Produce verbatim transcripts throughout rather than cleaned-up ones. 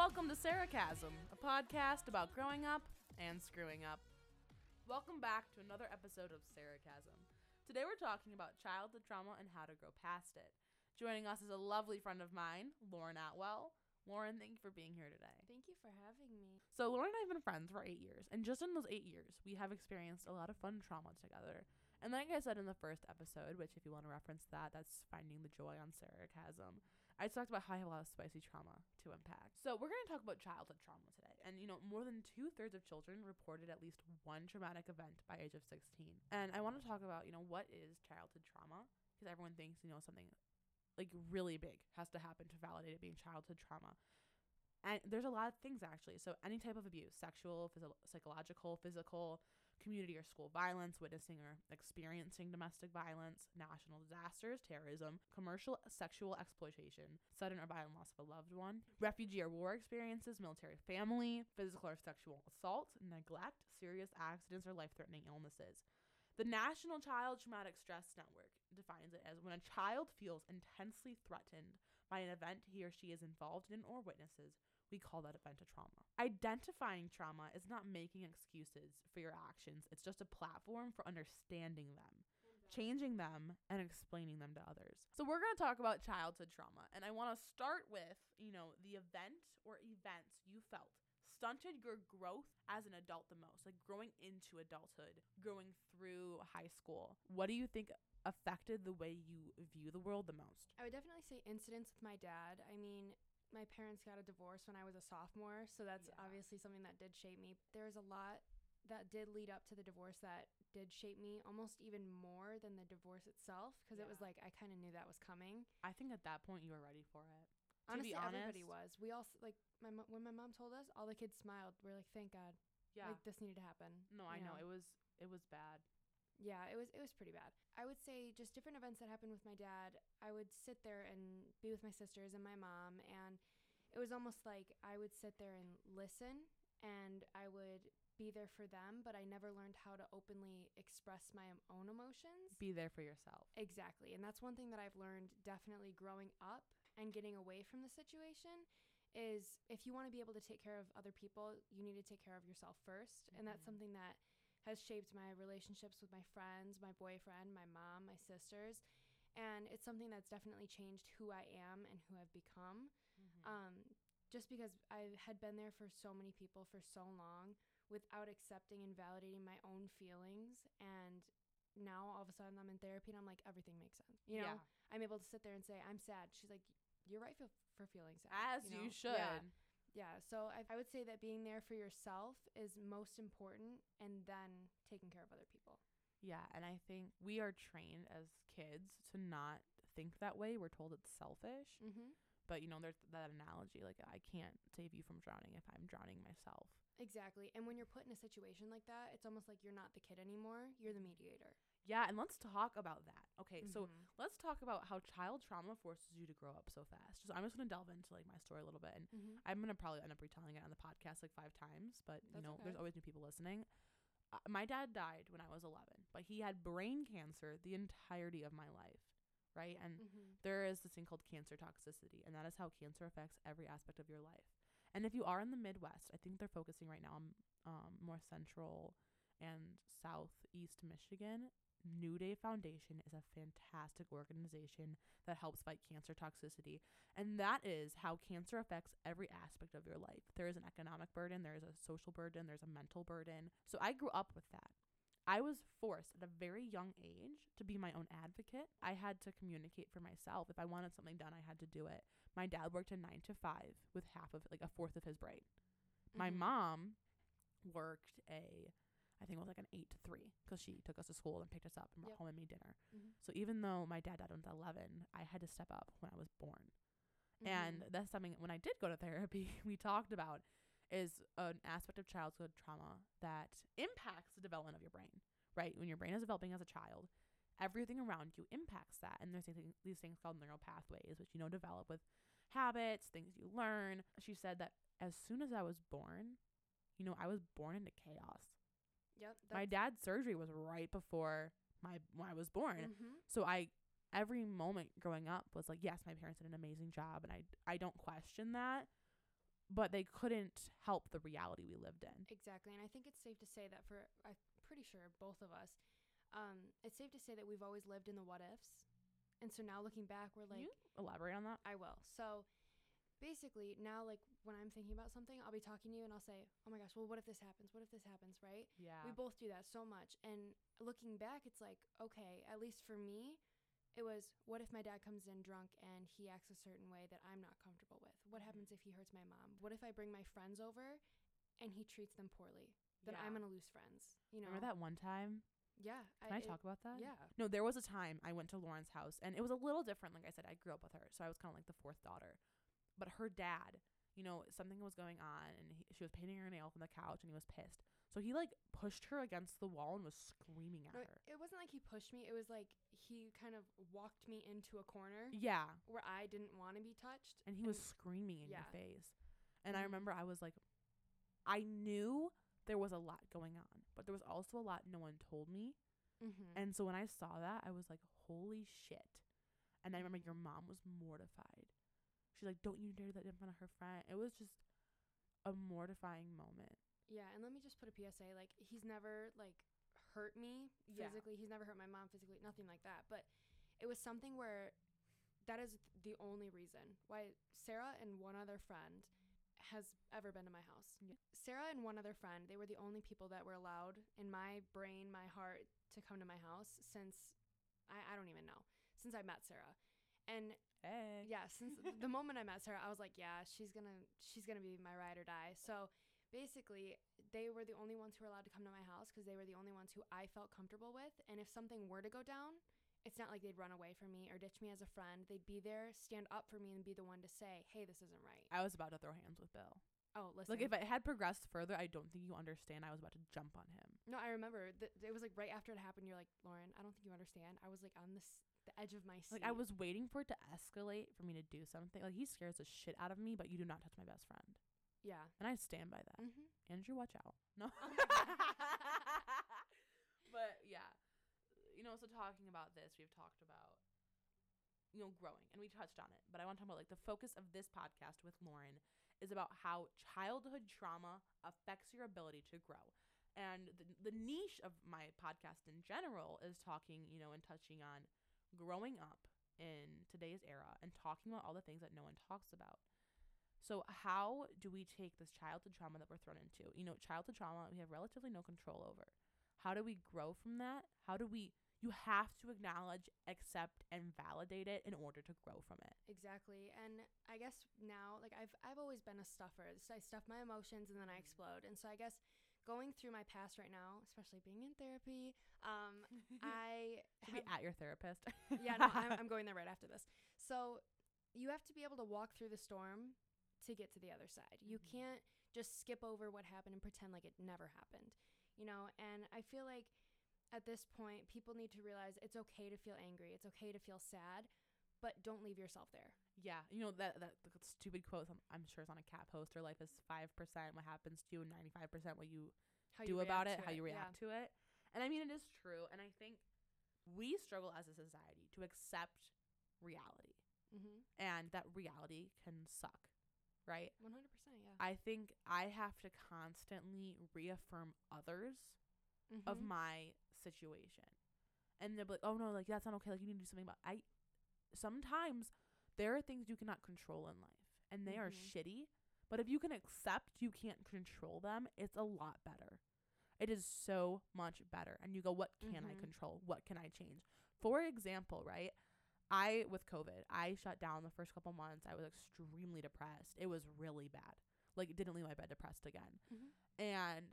Welcome to Sarcasm, a podcast about growing up and screwing up. Welcome back to another episode of Sarcasm. Today we're talking about childhood trauma and how to grow past it. Joining us is a lovely friend of mine, Lauren Atwell. Lauren, thank you for being here today. Thank you for having me. So Lauren and I have been friends for eight years, and just in those eight years, we have experienced a lot of fun trauma together. And like I said in the first episode, which if you want to reference that, that's Finding the Joy on Sarcasm, I talked about how I have a lot of spicy trauma to unpack. So we're going to talk about childhood trauma today. And, you know, more than two-thirds of children reported at least one traumatic event by age of sixteen. And I want to talk about, you know, what is childhood trauma? Because everyone thinks, you know, something, like, really big has to happen to validate it being childhood trauma. And there's a lot of things, actually. So any type of abuse, sexual, physio- psychological, physical, community or school violence, witnessing or experiencing domestic violence, national disasters, terrorism, commercial sexual exploitation, sudden or violent loss of a loved one, refugee or war experiences, military family, physical or sexual assault, neglect, serious accidents, or life-threatening illnesses. The National Child Traumatic Stress Network defines it as when a child feels intensely threatened by an event he or she is involved in or witnesses. We call that event a trauma. Identifying trauma is not making excuses for your actions. It's just a platform for understanding them, changing them, and explaining them to others. So we're going to talk about childhood trauma. And I want to start with, you know, the event or events you felt stunted your growth as an adult the most, like growing into adulthood, growing through high school. What do you think affected the way you view the world the most? I would definitely say incidents with my dad. I mean, my parents got a divorce when I was a sophomore, so that's yeah. obviously something that did shape me. There was a lot that did lead up to the divorce that did shape me almost even more than the divorce itself, because yeah. it was like I kind of knew that was coming. I think at that point you were ready for it. Honestly, to be honest, everybody was. We all, like, my mo- when my mom told us, all the kids smiled. We're like, thank God. Yeah. Like, this needed to happen. No, I you know. know. It was it was bad. Yeah, it was it was pretty bad. I would say just different events that happened with my dad, I would sit there and be with my sisters and my mom, and it was almost like I would sit there and listen, and I would be there for them, but I never learned how to openly express my own emotions. Be there for yourself. Exactly, and that's one thing that I've learned definitely growing up and getting away from the situation is if you want to be able to take care of other people, you need to take care of yourself first, mm-hmm. and that's something that has shaped my relationships with my friends, my boyfriend, my mom, my sisters. And it's something that's definitely changed who I am and who I've become. Mm-hmm. Um, just because I had been there for so many people for so long without accepting and validating my own feelings. And now all of a sudden I'm in therapy and I'm like, everything makes sense. You know, yeah. I'm able to sit there and say, I'm sad. She's like, you're right for feeling sad. As you, know? you should. Yeah. Yeah, so I, I would say that being there for yourself is most important, and then taking care of other people. Yeah, and I think we are trained as kids to not think that way. We're told it's selfish. Mm-hmm. But, you know, there's that analogy, like, I can't save you from drowning if I'm drowning myself. Exactly, and when you're put in a situation like that, it's almost like you're not the kid anymore. You're the mediator. Yeah, and let's talk about that. Okay, mm-hmm. so let's talk about how child trauma forces you to grow up so fast. Just, I'm just going to delve into, like, my story a little bit, and mm-hmm. I'm going to probably end up retelling it on the podcast, like, five times, but, That's you know, okay. there's always new people listening. Uh, my dad died when I was eleven, but he had brain cancer the entirety of my life, right? And mm-hmm. there is this thing called cancer toxicity, and that is how cancer affects every aspect of your life. And if you are in the Midwest, I think they're focusing right now on um, more central and southeast Michigan. New Day Foundation is a fantastic organization that helps fight cancer toxicity, and that is how cancer affects every aspect of your life. There is an economic burden, there is a social burden, there's a mental burden. So I grew up with that. I was forced at a very young age to be my own advocate. I had to communicate for myself. If I wanted something done, I had to do it. My dad worked a nine to five with half of, like, a fourth of his brain. Mm-hmm. My mom worked a I think it was like an eight to three because she took us to school and picked us up and brought yep. home and made dinner. Mm-hmm. So even though my dad died when I was eleven, I had to step up when I was born. Mm-hmm. And that's something when I did go to therapy, we talked about is an aspect of childhood trauma that impacts the development of your brain, right? When your brain is developing as a child, everything around you impacts that. And there's these things called neural pathways, which, you know, develop with habits, things you learn. She said that as soon as I was born, you know, I was born into chaos. Yep, my dad's surgery was right before my when I was born. Mm-hmm. So I every moment growing up was like, yes, my parents did an amazing job, and I I don't question that. but they couldn't help the reality we lived in. Exactly. And I think it's safe to say that for, I'm pretty sure, both of us, um, it's safe to say that we've always lived in the what ifs. And so now looking back, we're like... Can you elaborate on that? I will. So basically now, like, when I'm thinking about something, I'll be talking to you and I'll say, oh my gosh, well, what if this happens? What if this happens, right? Yeah. We both do that so much. And looking back, it's like, okay, at least for me, it was, what if my dad comes in drunk and he acts a certain way that I'm not comfortable with? What happens if he hurts my mom? What if I bring my friends over and he treats them poorly? Then yeah. I'm going to lose friends. You know? Remember that one time? Yeah. Can I, I talk it, about that? Yeah. No, there was a time I went to Lauren's house, and it was a little different. Like I said, I grew up with her, so I was kind of like the fourth daughter. But her dad, you know, something was going on, and he, she was painting her nail on the couch, and he was pissed. So he, like, pushed her against the wall and was screaming at no, her. It wasn't like he pushed me. It was like he kind of walked me into a corner. Yeah. Where I didn't want to be touched. And he and was screaming in yeah. your face. And mm-hmm. I remember I was like, I knew there was a lot going on, but there was also a lot no one told me. Mm-hmm. And so when I saw that, I was like, holy shit. And I remember your mom was mortified. She's like, don't you dare that in front of her friend. It was just a mortifying moment. Yeah, and let me just put a P S A. Like, he's never, like, hurt me physically. Yeah. He's never hurt my mom physically. Nothing like that. But it was something where that is the only reason why Sarah and one other friend has ever been to my house. Yeah. Sarah and one other friend, they were the only people that were allowed in my brain, my heart, to come to my house since, I, I don't even know, since I met Sarah. And... Hey. Yeah, since the moment I met Sarah, I was like, yeah, she's gonna she's gonna be my ride or die. So basically, they were the only ones who were allowed to come to my house because they were the only ones who I felt comfortable with. And if something were to go down, it's not like they'd run away from me or ditch me as a friend. They'd be there, stand up for me, and be the one to say, hey, this isn't right. I was about to throw hands with Bill. Oh, listen. Like, if it had progressed further, I don't think you understand. I was about to jump on him. No, I remember. Th- it was, like, right after it happened, you're like, Lauren, I don't think you understand. I was, like, on this... the edge of my seat. Like, I was waiting for it to escalate for me to do something. Like, he scares the shit out of me, but you do not touch my best friend. Yeah. And I stand by that. Mm-hmm. Andrew, watch out. No. Oh but, yeah. You know, so talking about this, we've talked about, you know, growing. And we touched on it. But I want to talk about, like, the focus of this podcast with Lauren is about how childhood trauma affects your ability to grow. And the, the niche of my podcast in general is talking, you know, and touching on growing up in today's era and talking about all the things that no one talks about. So how do we take this childhood trauma that we're thrown into? You know, childhood trauma we have relatively no control over. How do we grow from that? How do we – you have to acknowledge, accept, and validate it in order to grow from it. Exactly. And I guess now, like, I've I've always been a stuffer. So I stuff my emotions and then I explode. And so I guess – going through my past right now, especially being in therapy, um, I have, be at your therapist. yeah, no, I'm, I'm going there right after this. So you have to be able to walk through the storm to get to the other side. You mm-hmm. can't just skip over what happened and pretend like it never happened, you know? And I feel like at this point, people need to realize it's okay to feel angry. It's okay to feel sad, but don't leave yourself there. Yeah, you know, that that stupid quote, I'm, I'm sure it's on a cat poster, life is five percent what happens to you and ninety-five percent what you how do you about it, how it. you react yeah. to it. And I mean, it is true. And I think we struggle as a society to accept reality. Mm-hmm. And that reality can suck, right? one hundred percent, yeah. I think I have to constantly reaffirm others mm-hmm. of my situation. And they'll be like, oh, no, like, that's not okay. Like, you need to do something about it. I sometimes... there are things you cannot control in life, and they mm-hmm. are shitty. But if you can accept you can't control them, it's a lot better. It is so much better. And you go, what can mm-hmm. I control? What can I change? For example, right, I, with COVID, I shut down the first couple months. I was extremely depressed. It was really bad. Like, didn't leave my bed depressed again. Mm-hmm. And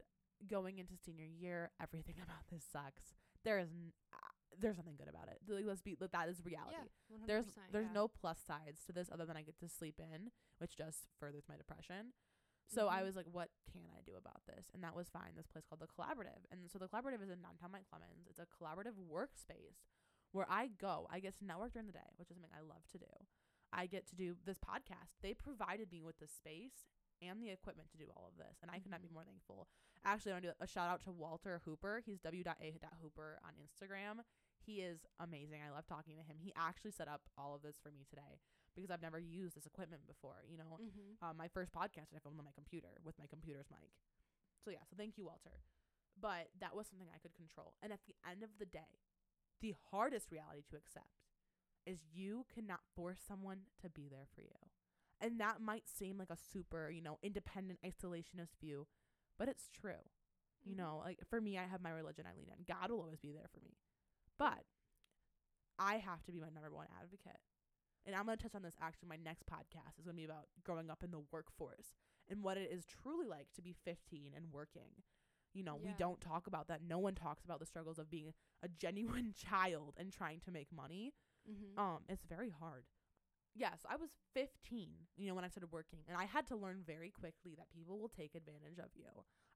going into senior year, everything about this sucks. There is n- There's nothing good about it. Like, let's be like, that is reality. Yeah, there's there's yeah. no plus sides to this other than I get to sleep in, which just furthers my depression. So mm-hmm. I was like, what can I do about this? And that was fine. This place called The Collaborative. And so The Collaborative is in downtown Mount Clemens. It's a collaborative workspace where I go. I get to network during the day, which is something I love to do. I get to do this podcast. They provided me with the space and the equipment to do all of this, and I could not be more thankful. Actually, I want to do a shout out to Walter Hooper. He's w dot a dot hooper on Instagram. He is amazing. I love talking to him. He actually set up all of this for me today because I've never used this equipment before, you know. Mm-hmm. Um, my first podcast I filmed on my computer with my computer's mic. So yeah, so thank you, Walter. But that was something I could control. And at the end of the day, the hardest reality to accept is you cannot force someone to be there for you. And that might seem like a super, you know, independent isolationist view, but it's true. Mm-hmm. You know, like for me, I have my religion I lean on. God will always be there for me. But I have to be my number one advocate. And I'm going to touch on this. Actually, my next podcast is going to be about growing up in the workforce and what it is truly like to be fifteen and working. You know, yeah. we don't talk about that. No one talks about the struggles of being a genuine child and trying to make money. Mm-hmm. Um, it's very hard. Yes, yeah, so I was fifteen, you know, when I started working, and I had to learn very quickly that people will take advantage of you.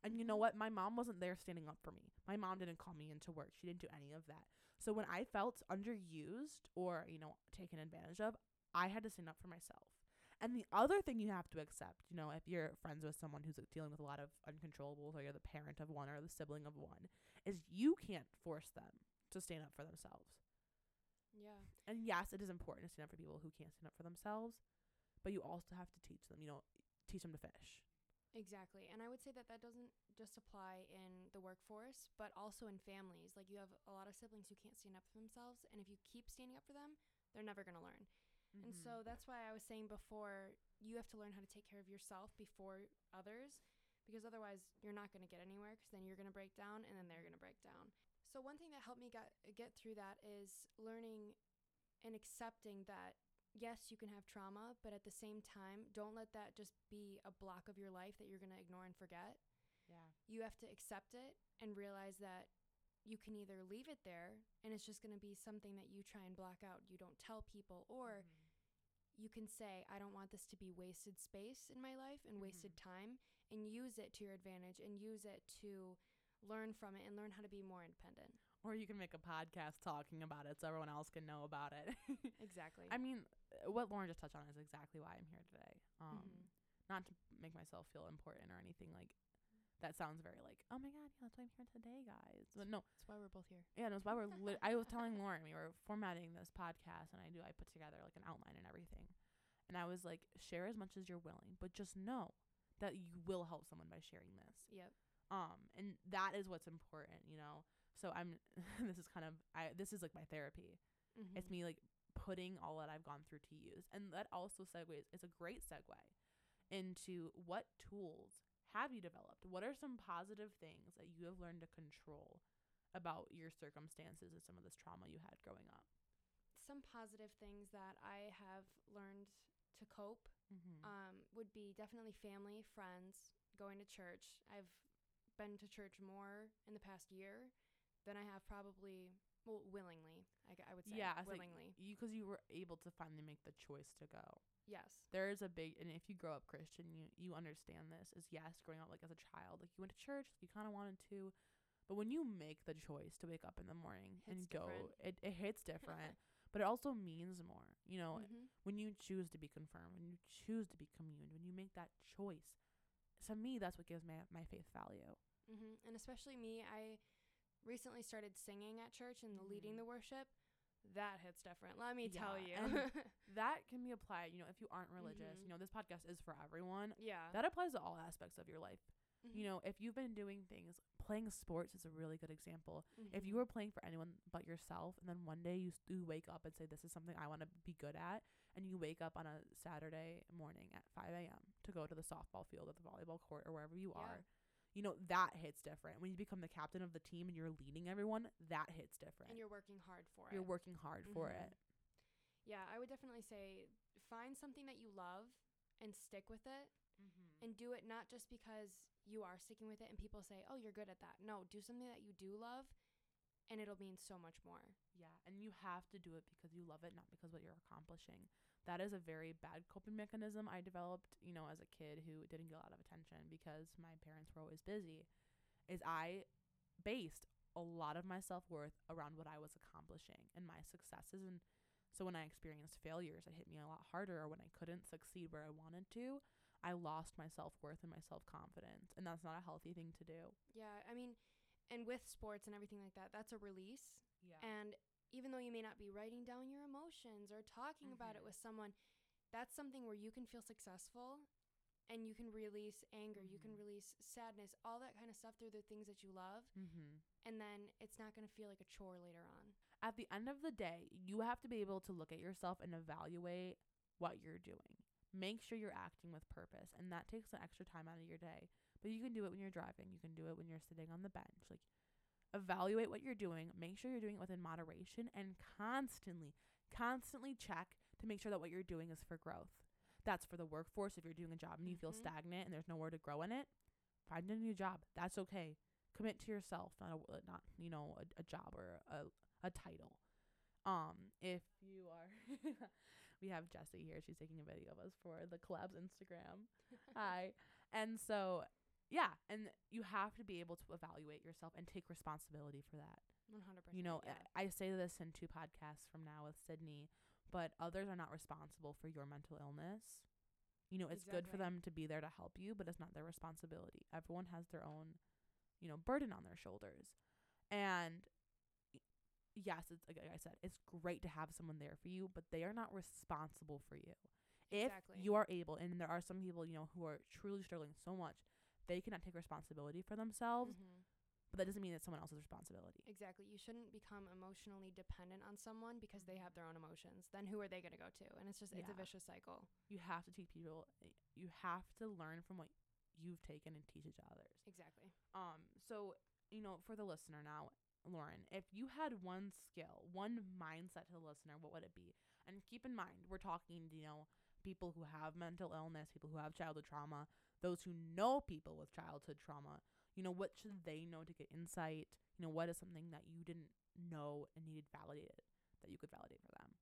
And you know what? My mom wasn't there standing up for me. My mom didn't call me into work. She didn't do any of that. So when I felt underused or, you know, taken advantage of, I had to stand up for myself. And the other thing you have to accept, you know, if you're friends with someone who's dealing with a lot of uncontrollables, or you're the parent of one or the sibling of one, is you can't force them to stand up for themselves. Yeah. And yes, it is important to stand up for people who can't stand up for themselves, but you also have to teach them, you know, teach them to fish. Exactly. And I would say that that doesn't just apply in the workforce, but also in families. Like, you have a lot of siblings who can't stand up for themselves, and if you keep standing up for them, they're never going to learn. Mm-hmm. And so that's why I was saying before, you have to learn how to take care of yourself before others, because otherwise you're not going to get anywhere, because then you're going to break down and then they're going to break down. So one thing that helped me get, get through that is learning and accepting that, yes, you can have trauma, but at the same time, don't let that just be a block of your life that you're going to ignore and forget. Yeah. You have to accept it and realize that you can either leave it there and it's just going to be something that you try and block out. You don't tell people, or mm-hmm. you can say, I don't want this to be wasted space in my life and mm-hmm. wasted time, and use it to your advantage and use it to learn from it and learn how to be more independent. Or you can make a podcast talking about it so everyone else can know about it. Exactly. I mean, what Lauren just touched on is exactly why I'm here today. Um, mm-hmm. Not to make myself feel important or anything. Like, that sounds very like, oh, my God, yeah, that's why I'm here today, guys. But no. That's why we're both here. Yeah, that's why we're li- – I was telling Lauren, we were formatting this podcast, and I do. I put together, like, an outline and everything. And I was like, share as much as you're willing, but just know that you will help someone by sharing this. Yep. Um, and that is what's important, you know. So I'm, this is kind of, I, this is like my therapy. Mm-hmm. It's me like putting all that I've gone through to use. And that also segues, it's a great segue into what tools have you developed? What are some positive things that you have learned to control about your circumstances and some of this trauma you had growing up? Some positive things that I have learned to cope mm-hmm. um, would be definitely family, friends, going to church. I've been to church more in the past year than I have probably, well, willingly, I, I would say. Yeah, willingly. Like you, because you were able to finally make the choice to go. Yes. There is a big, and if you grow up Christian, you, you understand this, is yes, growing up, like, as a child, like, you went to church, you kind of wanted to, but when you make the choice to wake up in the morning and different. go, it, it hits different, but it also means more, you know, mm-hmm. when you choose to be confirmed, when you choose to be communed, when you make that choice, to me, that's what gives my, my faith value. Mm-hmm. And especially me, I recently started singing at church and mm-hmm. leading the worship. That hits different, let me yeah, tell you. That can be applied, you know, if you aren't religious. Mm-hmm. You know, this podcast is for everyone. Yeah. That applies to all aspects of your life. Mm-hmm. You know, if you've been doing things, playing sports is a really good example. Mm-hmm. If you were playing for anyone but yourself, and then one day you, you wake up and say, this is something I want to be good at, and you wake up on a Saturday morning at five a.m. to go to the softball field or the volleyball court or wherever you yeah. are, you know, that hits different. When you become the captain of the team and you're leading everyone, that hits different. And you're working hard for it. You're working hard mm-hmm. for it. Yeah, I would definitely say find something that you love and stick with it mm-hmm. and do it not just because you are sticking with it and people say, oh, you're good at that. No, do something that you do love and it'll mean so much more. Yeah, and you have to do it because you love it, not because what you're accomplishing. That is a very bad coping mechanism I developed, you know, as a kid who didn't get a lot of attention because my parents were always busy, is I based a lot of my self-worth around what I was accomplishing and my successes. And so when I experienced failures, it hit me a lot harder. Or when I couldn't succeed where I wanted to, I lost my self-worth and my self-confidence. And that's not a healthy thing to do. Yeah, I mean, and with sports and everything like that, that's a release. Yeah. And even though you may not be writing down your emotions or talking mm-hmm. about it with someone, that's something where you can feel successful and you can release anger, mm-hmm. you can release sadness, all that kind of stuff through the things that you love. Mm-hmm. And then it's not going to feel like a chore later on. At the end of the day, you have to be able to look at yourself and evaluate what you're doing. Make sure you're acting with purpose. And that takes an extra time out of your day. But you can do it when you're driving. You can do it when you're sitting on the bench. Like, evaluate what you're doing. Make sure you're doing it within moderation. And constantly, constantly check to make sure that what you're doing is for growth. That's for the workforce. If you're doing a job and you mm-hmm. feel stagnant and there's nowhere to grow in it, find a new job. That's okay. Commit to yourself, not a, not you know a, a job or a a title. Um, if you are, we have Jessie here. She's taking a video of us for the collab's Instagram. Hi, and so yeah, and you have to be able to evaluate yourself and take responsibility for that. One hundred percent. You know, yeah. I, I say this in two podcasts from now with Sydney, but others are not responsible for your mental illness. You know, it's exactly. good for them to be there to help you, but it's not their responsibility. Everyone has their own, you know, burden on their shoulders. And yes, it's like I said, it's great to have someone there for you, but they are not responsible for you. Exactly. If you are able, and there are some people, you know, who are truly struggling so much, they cannot take responsibility for themselves, mm-hmm. but that doesn't mean it's someone else's responsibility. Exactly. You shouldn't become emotionally dependent on someone because they have their own emotions. Then who are they going to go to? And it's just, it's yeah. a vicious cycle. You have to teach people, you have to learn from what you've taken and teach each others. Exactly. Um so, you know, for the listener now, Lauren, if you had one skill, one mindset to the listener, what would it be? And keep in mind, we're talking, you know, people who have mental illness, people who have childhood trauma, those who know people with childhood trauma. You know, what should they know to get insight? You know, what is something that you didn't know and needed validated that you could validate for them?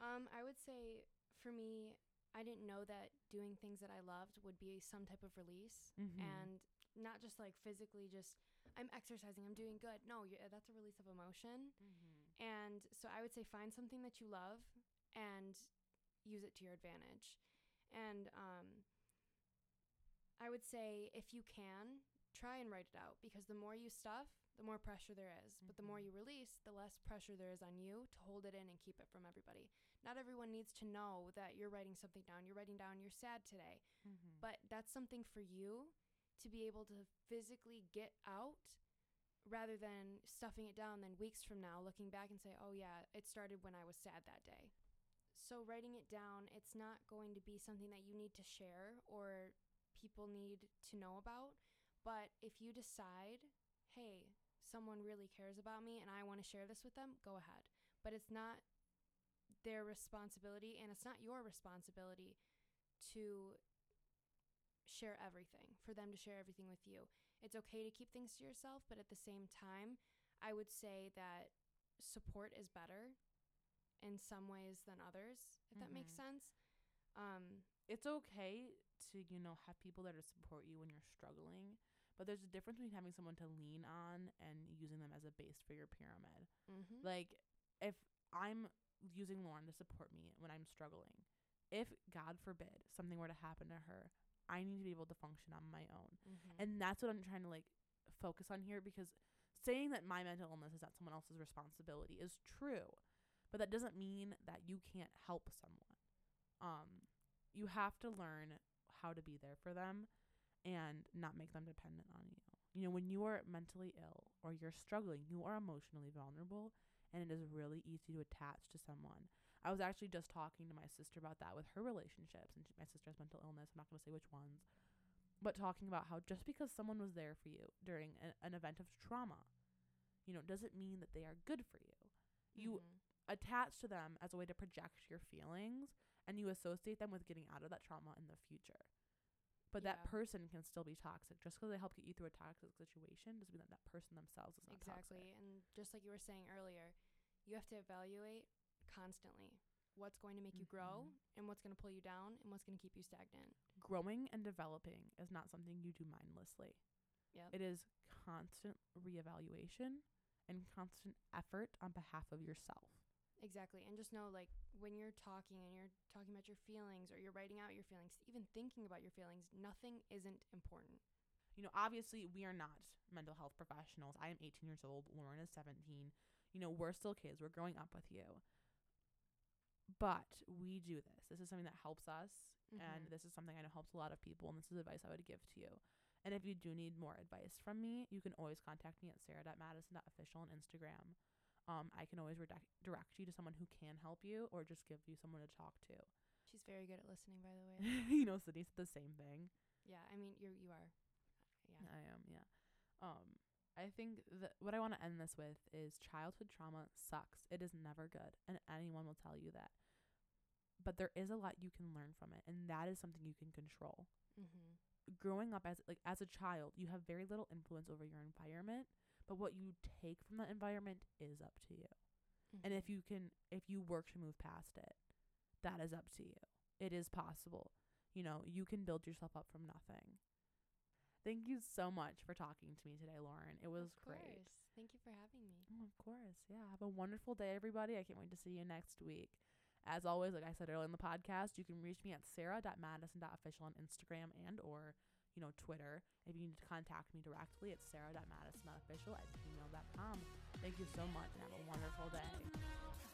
um I would say for me, I didn't know that doing things that I loved would be some type of release, mm-hmm. and not just like physically just I'm exercising, I'm doing good. No, you're, that's a release of emotion. Mm-hmm. And so I would say find something that you love and use it to your advantage. And um, I would say if you can, try and write it out, because the more you stuff, the more pressure there is. Mm-hmm. But the more you release, the less pressure there is on you to hold it in and keep it from everybody. Not everyone needs to know that you're writing something down. You're writing down you're sad today. Mm-hmm. But that's something for you to be able to physically get out, rather than stuffing it down, then weeks from now looking back and say, oh yeah, it started when I was sad that day. So writing it down, it's not going to be something that you need to share or people need to know about. But if you decide, hey, someone really cares about me and I want to share this with them, go ahead. But it's not their responsibility, and it's not your responsibility to share everything, for them to share everything with you. It's okay to keep things to yourself, but at the same time, I would say that support is better in some ways than others, if mm-hmm. that makes sense. Um, it's okay to, you know, have people that are support you when you're struggling. But there's a difference between having someone to lean on and using them as a base for your pyramid. Mm-hmm. Like, if I'm using Lauren to support me when I'm struggling, if, God forbid, something were to happen to her, I need to be able to function on my own. Mm-hmm. And that's what I'm trying to, like, focus on here, because saying that my mental illness is not someone else's responsibility is true. But that doesn't mean that you can't help someone. Um, you have to learn how to be there for them and not make them dependent on you. You know, when you are mentally ill or you're struggling, you are emotionally vulnerable, and it is really easy to attach to someone. I was actually just talking to my sister about that with her relationships, and she, my sister has mental illness. I'm not going to say which ones, but talking about how just because someone was there for you during an, an event of trauma, you know, doesn't mean that they are good for you. You mm-hmm. attach to them as a way to project your feelings, and you associate them with getting out of that trauma in the future. But yeah. that person can still be toxic. Just because they help get you through a toxic situation doesn't mean that that person themselves is not exactly. toxic. Exactly. And just like you were saying earlier, you have to evaluate constantly what's going to make mm-hmm. you grow and what's going to pull you down and what's going to keep you stagnant. Growing and developing is not something you do mindlessly. Yep. It is constant reevaluation and constant effort on behalf of yourself. Exactly. And just know, like, when you're talking and you're talking about your feelings or you're writing out your feelings, even thinking about your feelings, nothing isn't important. You know, obviously we are not mental health professionals. I am eighteen years old. Lauren is seventeen. You know, we're still kids. We're growing up with you. But we do this. This is something that helps us. Mm-hmm. And this is something I know helps a lot of people. And this is advice I would give to you. And if you do need more advice from me, you can always contact me at sarah dot madison dot official on Instagram. Um, I can always redact- direct you to someone who can help you or just give you someone to talk to. She's very good at listening, by the way. You know, Sydney said the same thing. Yeah, I mean, you you are. Yeah. I am, yeah. Um, I think that what I want to end this with is childhood trauma sucks. It is never good, and anyone will tell you that. But there is a lot you can learn from it, and that is something you can control. Mm-hmm. Growing up as like as a child, you have very little influence over your environment, but what you take from that environment is up to you. Mm-hmm. And if you can, if you work to move past it, that is up to you. It is possible. You know, you can build yourself up from nothing. Thank you so much for talking to me today, Lauren. It was great. Thank you for having me. Oh, of course. Yeah. Have a wonderful day, everybody. I can't wait to see you next week. As always, like I said earlier in the podcast, you can reach me at sarah dot madison dot official on Instagram and or, you know, Twitter. If you need to contact me directly, it's sarah dot madison dot official at gmail dot com. Thank you so much and have a wonderful day.